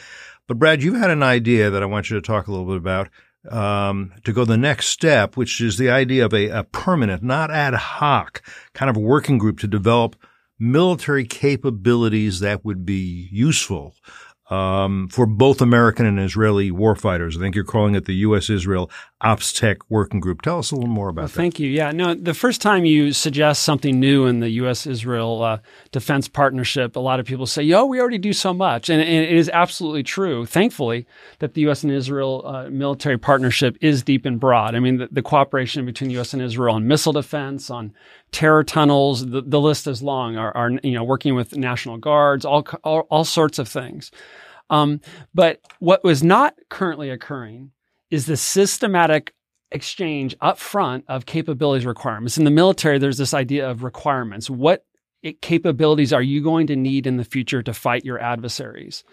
But Brad, you've had an idea that I want you to talk a little bit about um, to go the next step, which is the idea of a, a permanent, not ad hoc, kind of working group to develop military capabilities that would be useful um, for both American and Israeli warfighters. I think you're calling it the U S-Israel OPS-TECH Working Group. Tell us a little more about well, that. Thank you. Yeah, no, the first time you suggest something new in the U S-Israel uh, defense partnership, a lot of people say, yo, we already do so much. And, and it is absolutely true, thankfully, that the U S and Israel uh, military partnership is deep and broad. I mean, the, the cooperation between the U S and Israel on missile defense, on terror tunnels, the, the list is long, are, are, you know, working with national guards, all, all, all sorts of things. Um, but what was not currently occurring is the systematic exchange up front of capabilities requirements. In the military, there's this idea of requirements. What It capabilities are you going to need in the future to fight your adversaries?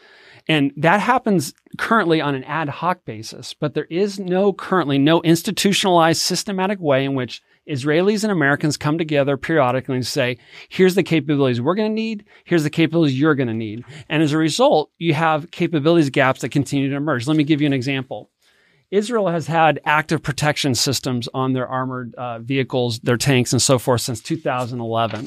And that happens currently on an ad hoc basis, but there is no currently no institutionalized systematic way in which Israelis and Americans come together periodically and say, here's the capabilities we're going to need, here's the capabilities you're going to need. And as a result, you have capabilities gaps that continue to emerge. Let me give you an example. Israel has had active protection systems on their armored uh, vehicles, their tanks, and so forth since two thousand eleven.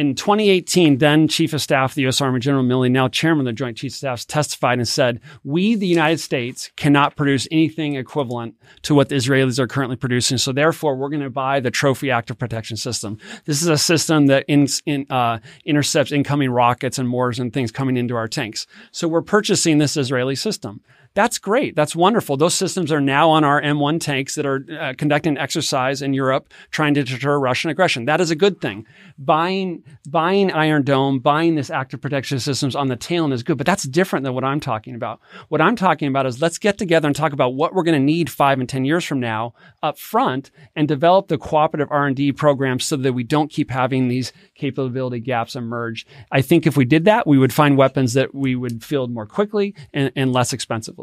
In twenty eighteen, then Chief of Staff of the U S. Army General Milley, now Chairman of the Joint Chiefs of Staff, testified and said, we, the United States, cannot produce anything equivalent to what the Israelis are currently producing. So therefore, we're going to buy the Trophy active protection system. This is a system that in, in, uh, intercepts incoming rockets and mortars and things coming into our tanks. So we're purchasing this Israeli system. That's great. That's wonderful. Those systems are now on our M one tanks that are uh, conducting exercise in Europe, trying to deter Russian aggression. That is a good thing. Buying, buying Iron Dome, buying this active protection systems on the tail end is good, but that's different than what I'm talking about. What I'm talking about is let's get together and talk about what we're going to need five and ten years from now up front and develop the cooperative R and D program so that we don't keep having these capability gaps emerge. I think if we did that, we would find weapons that we would field more quickly and, and less expensively.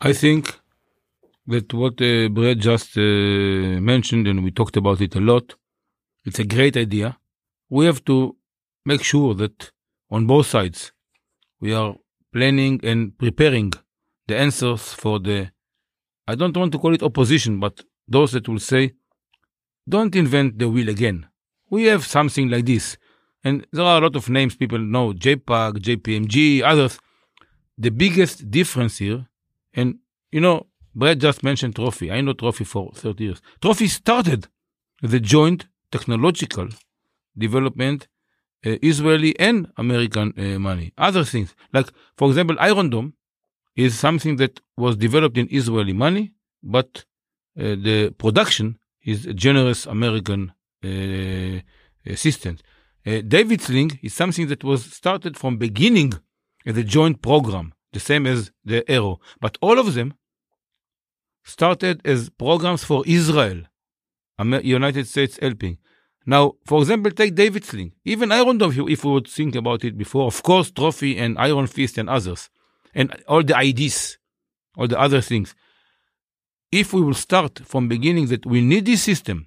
I think that what uh, Brad just uh, mentioned, and we talked about it a lot, it's a great idea. We have to make sure that on both sides we are planning and preparing the answers for the, I don't want to call it opposition, but those that will say, don't invent the wheel again. We have something like this. And there are a lot of names people know, JPAC, J P M G, others. The biggest difference here, and you know, Brad just mentioned Trophy. I know Trophy for thirty years. Trophy started the joint technological development, uh, Israeli and American uh, money. Other things, like, for example, Iron Dome is something that was developed in Israeli money, but uh, the production is a generous American uh, assistance. Uh, David's Sling is something that was started from beginning as a joint program, the same as the Arrow. But all of them started as programs for Israel, Amer- United States helping. Now, for example, take David's Sling. Even Iron Dome, if we would think about it before, of course, Trophy and Iron Fist and others, and all the I Ds, all the other things. If we will start from beginning that we need this system,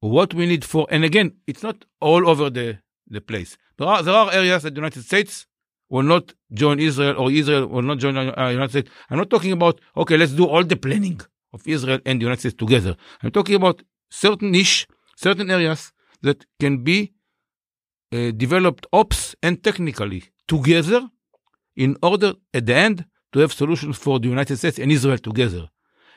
what we need for, and again, it's not all over the, the place. There are, there are areas that the United States will not join Israel, or Israel will not join the uh, United States. I'm not talking about, okay, let's do all the planning of Israel and the United States together. I'm talking about certain niche, certain areas that can be uh, developed ops and technically together in order at the end to have solutions for the United States and Israel together.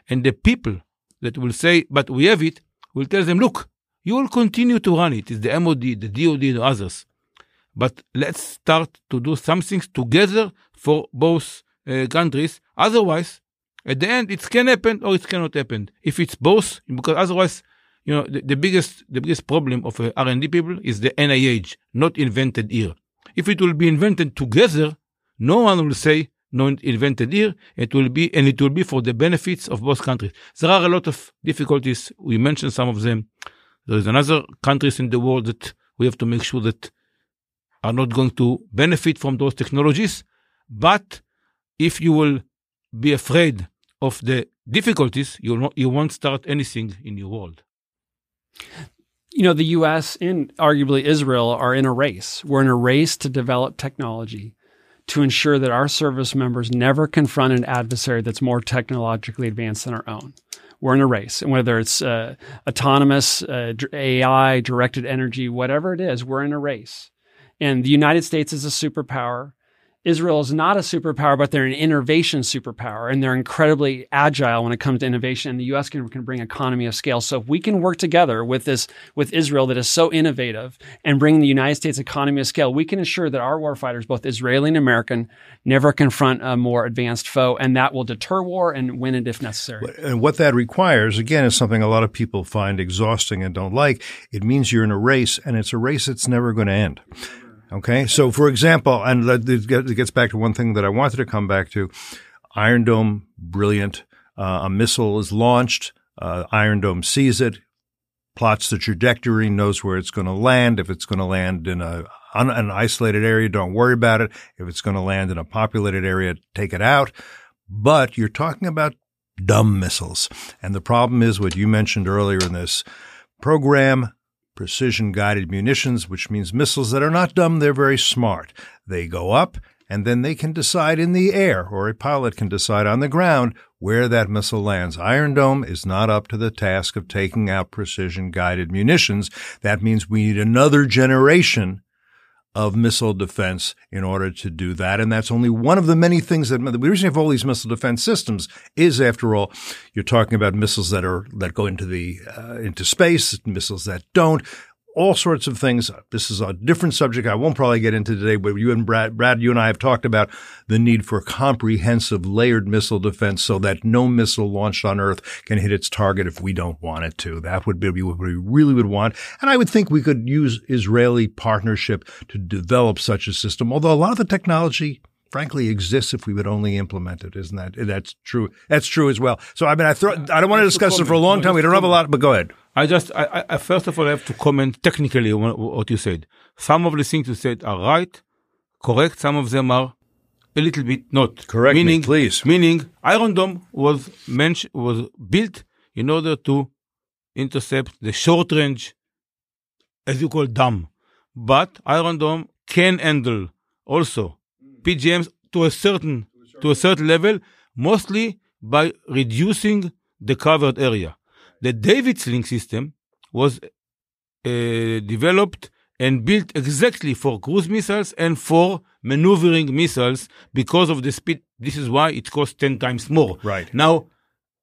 And the people that will say, but we have it, will tell them, look, you will continue to run it. It's the M O D, the D O D, the others. But let's start to do some things together for both uh, countries. Otherwise, at the end, it can happen or it cannot happen. If it's both, because otherwise, you know, the, the biggest the biggest problem of uh, R and D people is the N I H, not invented here. If it will be invented together, no one will say not invented here. It will be, and it will be for the benefits of both countries. There are a lot of difficulties. We mentioned some of them. There is another countries in the world that we have to make sure that are not going to benefit from those technologies. But if you will be afraid of the difficulties, you won't, you won't start anything in your world. You know, the U S and arguably Israel are in a race. We're in a race to develop technology to ensure that our service members never confront an adversary that's more technologically advanced than our own. We're in a race. And whether it's uh, autonomous, uh, A I, directed energy, whatever it is, we're in a race. And the United States is a superpower. Israel is not a superpower, but they're an innovation superpower, and they're incredibly agile when it comes to innovation. And the U S can, can bring economy of scale. So if we can work together with this, with Israel that is so innovative and bring the United States economy of scale, we can ensure that our warfighters, both Israeli and American, never confront a more advanced foe, and that will deter war and win it if necessary. And what that requires, again, is something a lot of people find exhausting and don't like. It means you're in a race, and it's a race that's never going to end. Okay. So, for example, and it gets back to one thing that I wanted to come back to. Iron Dome, brilliant. Uh, a missile is launched. Uh, Iron Dome sees it, plots the trajectory, knows where it's going to land. If it's going to land in a, un, an isolated area, don't worry about it. If it's going to land in a populated area, take it out. But you're talking about dumb missiles. And the problem is what you mentioned earlier in this program, precision-guided munitions, which means missiles that are not dumb, they're very smart. They go up, and then they can decide in the air, or a pilot can decide on the ground where that missile lands. Iron Dome is not up to the task of taking out precision-guided munitions. That means we need another generation of missile defense in order to do that. And that's only one of the many things that the reason you have all these missile defense systems is, after all, you're talking about missiles that are that go into the uh, into space, missiles that don't, all sorts of things. This is a different subject I won't probably get into today, but you and Brad, Brad, you and I have talked about the need for comprehensive layered missile defense so that no missile launched on Earth can hit its target if we don't want it to. That would be what we really would want. And I would think we could use Israeli partnership to develop such a system, although a lot of the technology frankly exists if we would only implement it. Isn't that, that's true. That's true as well. So I mean, I throw, I don't want to discuss it for a long time. We don't have a lot, but go ahead. I just, I, I first of all, I have to comment technically on what you said. Some of the things you said are right, correct. Some of them are a little bit not. Correct meaning, me, please. Meaning, Iron Dome was mentioned, was built in order to intercept the short range, as you call, dumb. But Iron Dome can handle also P G Ms to a certain, to a certain level, mostly by reducing the covered area. The David's Sling system was uh, developed and built exactly for cruise missiles and for maneuvering missiles because of the speed. This is why it costs ten times more. Right. Now,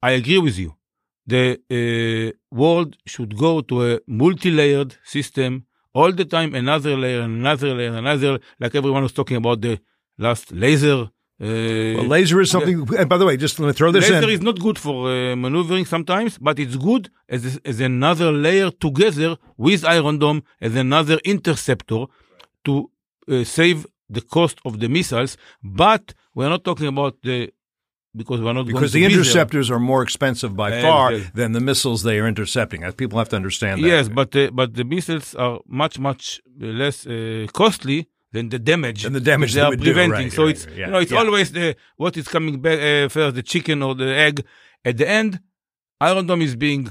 I agree with you. The uh, world should go to a multi-layered system all the time, another layer, another layer, another, like everyone was talking about the last laser. Uh, well, laser is something, the, and by the way, just let me throw this laser in. Laser is not good for uh, maneuvering sometimes, but it's good as, as another layer together with Iron Dome as another interceptor to uh, save the cost of the missiles. But we're not talking about the, because we're not because going the to interceptors be are more expensive by uh, far uh, than the missiles they are intercepting. People have to understand that. Yes, but, uh, but the missiles are much, much less uh, costly than the damage and the damage they, they are preventing. Do, right, so right, it's, yeah, you know, it's yeah. always the, what is coming back uh, first, the chicken or the egg. At the end, Iron Dome is being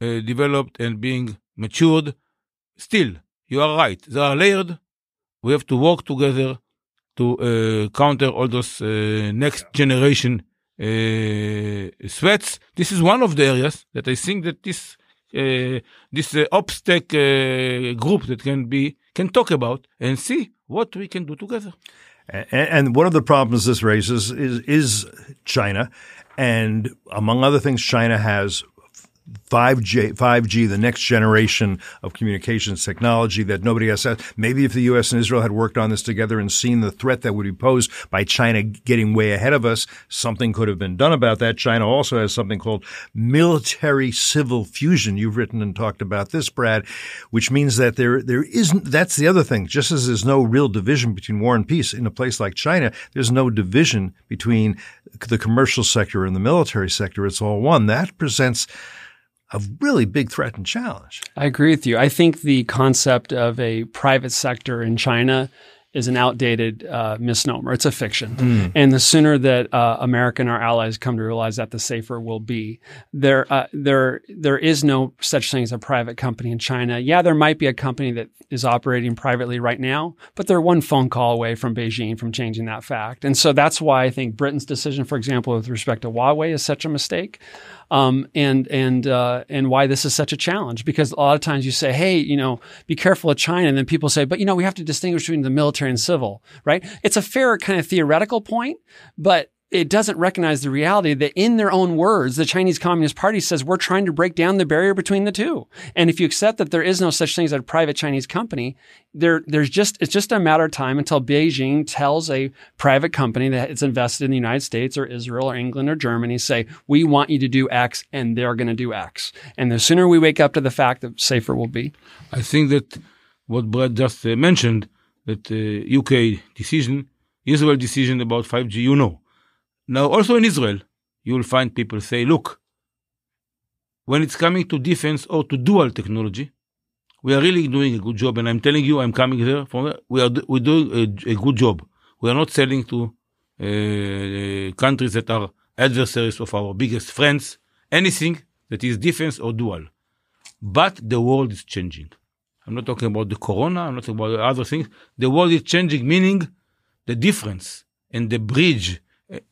uh, developed and being matured. Still, you are right. They are layered. We have to work together to uh, counter all those uh, next generation uh, threats. This is one of the areas that I think that this uh, this uh, OPSTEC uh, group that can be can talk about and see what we can do together. And one of the problems this raises is, is China. And among other things, China has five G, five G, the next generation of communications technology that nobody has said. Maybe if the U S and Israel had worked on this together and seen the threat that would be posed by China getting way ahead of us, something could have been done about that. China also has something called military-civil fusion. You've written and talked about this, Brad, which means that there there isn't – that's the other thing. Just as there's no real division between war and peace in a place like China, there's no division between the commercial sector and the military sector. It's all one. That presents – a really big threat and challenge. I agree with you. I think the concept of a private sector in China is an outdated uh, misnomer. It's a fiction. Mm. And the sooner that uh, America and our allies come to realize that, the safer we'll be. There, uh, there, there is no such thing as a private company in China. Yeah, there might be a company that is operating privately right now, but they're one phone call away from Beijing from changing that fact. And so that's why I think Britain's decision, for example, with respect to Huawei is such a mistake. Um, and, and, uh, and why this is such a challenge, because a lot of times you say, hey, you know, be careful of China. And then people say, but you know, we have to distinguish between the military and civil, right? It's a fair kind of theoretical point, but it doesn't recognize the reality that in their own words, the Chinese Communist Party says we're trying to break down the barrier between the two. And if you accept that there is no such thing as a private Chinese company, there, there's just, it's just a matter of time until Beijing tells a private company that it's invested in the United States or Israel or England or Germany, say, we want you to do X and they're going to do X. And the sooner we wake up to the fact, the safer we'll be. I think that what Brad just uh, mentioned, that uh, U K decision, Israel decision about five G, you know. Now, also in Israel, you will find people say, look, when it's coming to defense or to dual technology, we are really doing a good job. And I'm telling you, I'm coming there from, we are we're doing a, a good job. We are not selling to uh, countries that are adversaries of our biggest friends, anything that is defense or dual. But the world is changing. I'm not talking about the corona. I'm not talking about other things. The world is changing, meaning the difference and the bridge,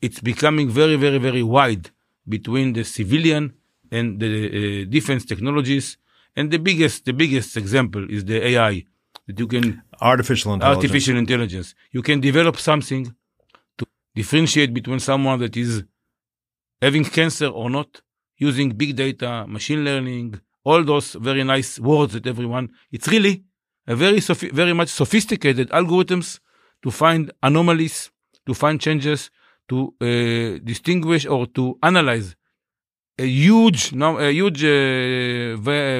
it's becoming very, very, very wide between the civilian and the uh, defense technologies. And the biggest, the biggest example is the A I that you can artificial intelligence. Artificial intelligence. You can develop something to differentiate between someone that is having cancer or not, using big data, machine learning, all those very nice words that everyone. It's really a very, very much sophisticated algorithms to find anomalies, to find changes, to uh, distinguish or to analyze a huge, no, a huge uh,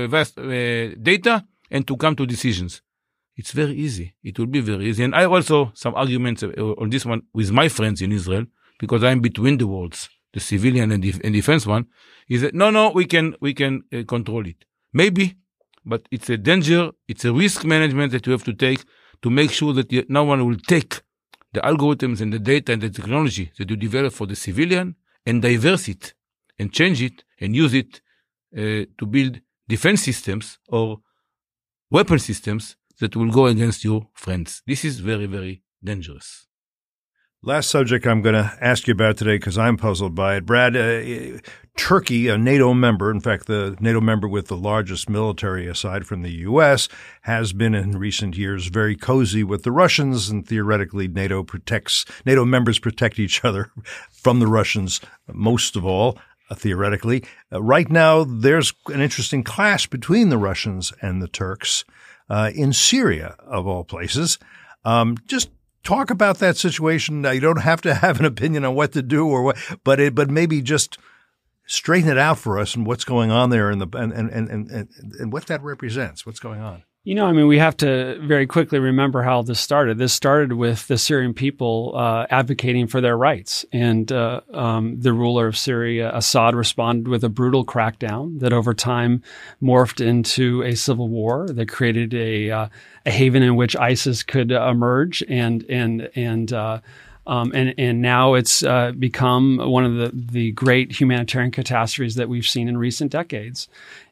vast uh, data and to come to decisions. It's very easy. It will be very easy. And I also some arguments on this one with my friends in Israel, because I'm between the worlds, the civilian and, def- and defense one, is that no, no, we can we can uh, control it. Maybe, but it's a danger. It's a risk management that you have to take to make sure that you, no one will take the algorithms and the data and the technology that you develop for the civilian and diverse it and change it and use it uh, to build defense systems or weapon systems that will go against your friends. This is very, very dangerous. Last subject I'm going to ask you about today because I'm puzzled by it. Brad, uh, Turkey, a NATO member, in fact, the NATO member with the largest military aside from the U S, has been in recent years very cozy with the Russians, and theoretically NATO protects, NATO members protect each other from the Russians most of all, uh, theoretically. Uh, right now, there's an interesting clash between the Russians and the Turks uh, in Syria, of all places. Um, just Talk about that situation. Now, you don't have to have an opinion on what to do or what, but it, but maybe just straighten it out for us and what's going on there and the and and and and, and what that represents. What's going on? You know, I mean, we have to very quickly remember how this started. This started with the Syrian people uh, advocating for their rights, and uh, um, the ruler of Syria, Assad, responded with a brutal crackdown that over time morphed into a civil war that created a uh, a haven in which ISIS could uh, emerge, and and and uh, um, and and now it's uh, become one of the the great humanitarian catastrophes that we've seen in recent decades.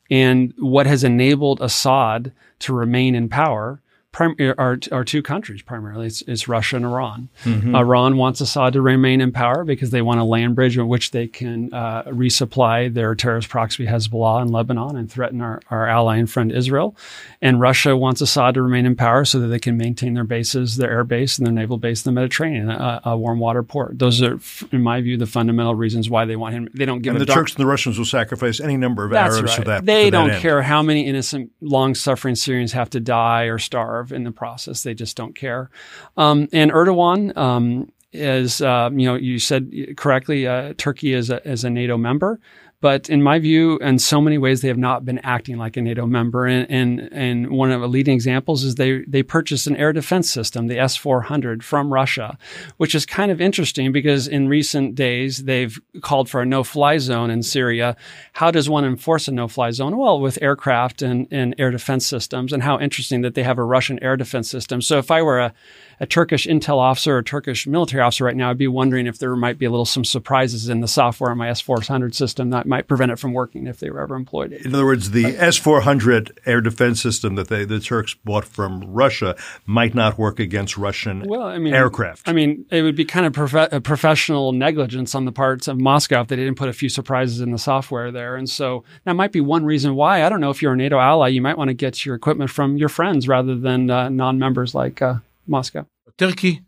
And what has enabled Assad to remain in power prim- are, are two countries primarily. It's, it's Russia and Iran. Mm-hmm. Iran wants Assad to remain in power because they want a land bridge in which they can uh, resupply their terrorist proxy Hezbollah in Lebanon and threaten our, our ally and friend Israel. And Russia wants Assad to remain in power so that they can maintain their bases, their air base, and their naval base in the Mediterranean, a, a warm water port. Those are, in my view, the fundamental reasons why they want him. They don't give and a the dark- Turks and the Russians will sacrifice any number of That's Arabs right. for that. They for don't that care how many innocent, long-suffering Syrians have to die or starve in the process. They just don't care. Um, and Erdogan um, is, uh, you know, you said correctly, uh, Turkey is a, is a NATO member. But in my view, in so many ways, they have not been acting like a NATO member. And and, and one of the leading examples is they, they purchased an air defense system, the S four hundred, from Russia, which is kind of interesting because in recent days, they've called for a no-fly zone in Syria. How does one enforce a no-fly zone? Well, with aircraft and, and air defense systems, and how interesting that they have a Russian air defense system. So if I were a, a Turkish intel officer or Turkish military officer right now, I'd be wondering if there might be a little some surprises in the software in my S four hundred system that might prevent it from working if they were ever employed. In other words, the S four hundred air defense system that they, the Turks bought from Russia might not work against Russian well, I mean, aircraft. I mean, it would be kind of prof- professional negligence on the parts of Moscow if they didn't put a few surprises in the software there. And so that might be one reason why. I don't know if you're a NATO ally, you might want to get your equipment from your friends rather than uh, non-members like uh, Moscow. Turkey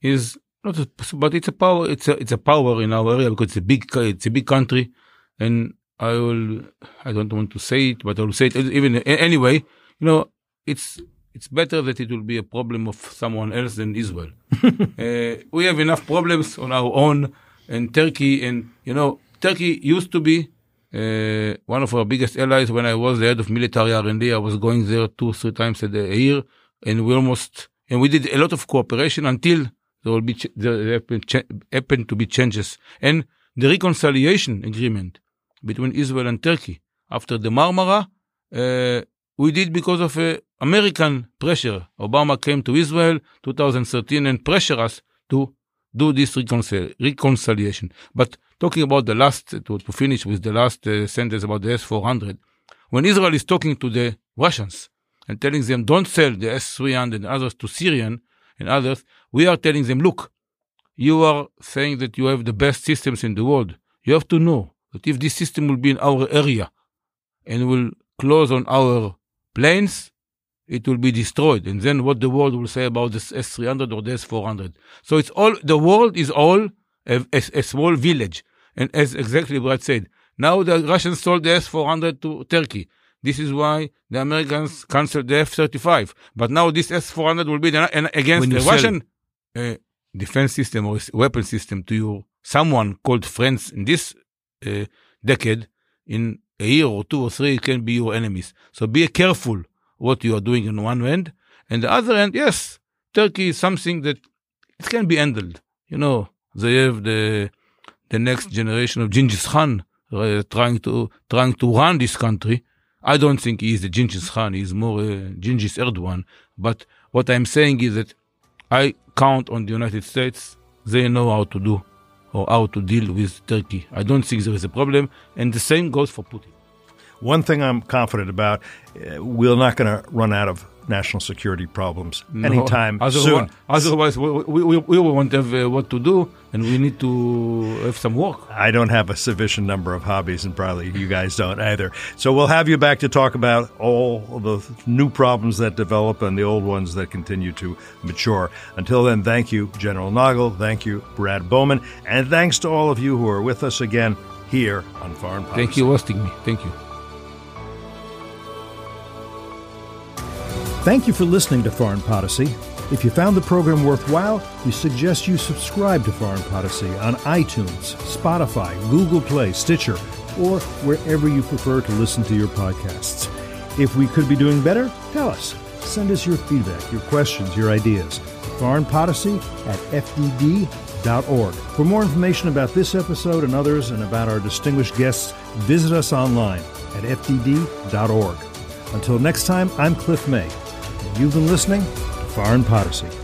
is not, a, but it's a power. It's a, it's a power in our area because it's a big, it's a big country. And I will, I don't want to say it, but I will say it even anyway, you know, it's, it's better that it will be a problem of someone else than Israel. uh, we have enough problems on our own, and Turkey, and, you know, Turkey used to be uh, one of our biggest allies. When I was the head of military R and D, I was going there two, three times a, day, a year, and we almost, and we did a lot of cooperation until there will be, ch- there happened to be changes. And the reconciliation agreement between Israel and Turkey after the Marmara, uh, we did because of uh, American pressure. Obama came to Israel twenty thirteen and pressured us to do this reconcil- reconciliation. But talking about the last, to, to finish with the last uh, sentence about the S four hundred, when Israel is talking to the Russians and telling them don't sell the S three hundred and others to Syrian and others, we are telling them, look, you are saying that you have the best systems in the world. You have to know that if this system will be in our area and will close on our planes, it will be destroyed. And then what the world will say about the S three hundred or the S four hundred. So it's all, the world is all a, a, a small village. And as exactly Brad said, now the Russians sold the S four hundred to Turkey. This is why the Americans canceled the F thirty-five. But now this S four hundred will be the, and against the Russian uh, defense system or weapon system to you, someone called friends in this uh, decade, in a year or two or three, it can be your enemies. So be careful what you are doing on one end. And the other end, yes, Turkey is something that it can be handled. You know, they have the the next generation of Genghis Khan uh, trying to trying to run this country. I don't think he is a Genghis Khan. He is more a Genghis Erdogan. But what I'm saying is that I count on the United States. They know how to do or how to deal with Turkey. I don't think there is a problem. And the same goes for Putin. One thing I'm confident about, uh, we're not going to run out of national security problems no, anytime otherwise, soon. Otherwise, we, we, we won't have uh, what to do, and we need to have some work. I don't have a sufficient number of hobbies, and probably you guys don't either. So we'll have you back to talk about all the new problems that develop and the old ones that continue to mature. Until then, thank you, General Nagel. Thank you, Brad Bowman. And thanks to all of you who are with us again here on Foreign Policy. Thank you for hosting me. Thank you. Thank you for listening to Foreign Policy. If you found the program worthwhile, we suggest you subscribe to Foreign Policy on iTunes, Spotify, Google Play, Stitcher, or wherever you prefer to listen to your podcasts. If we could be doing better, tell us. Send us your feedback, your questions, your ideas. foreign policy at f d d dot org. For more information about this episode and others and about our distinguished guests, visit us online at f d d dot org. Until next time, I'm Cliff May. You've been listening to Foreign Policy.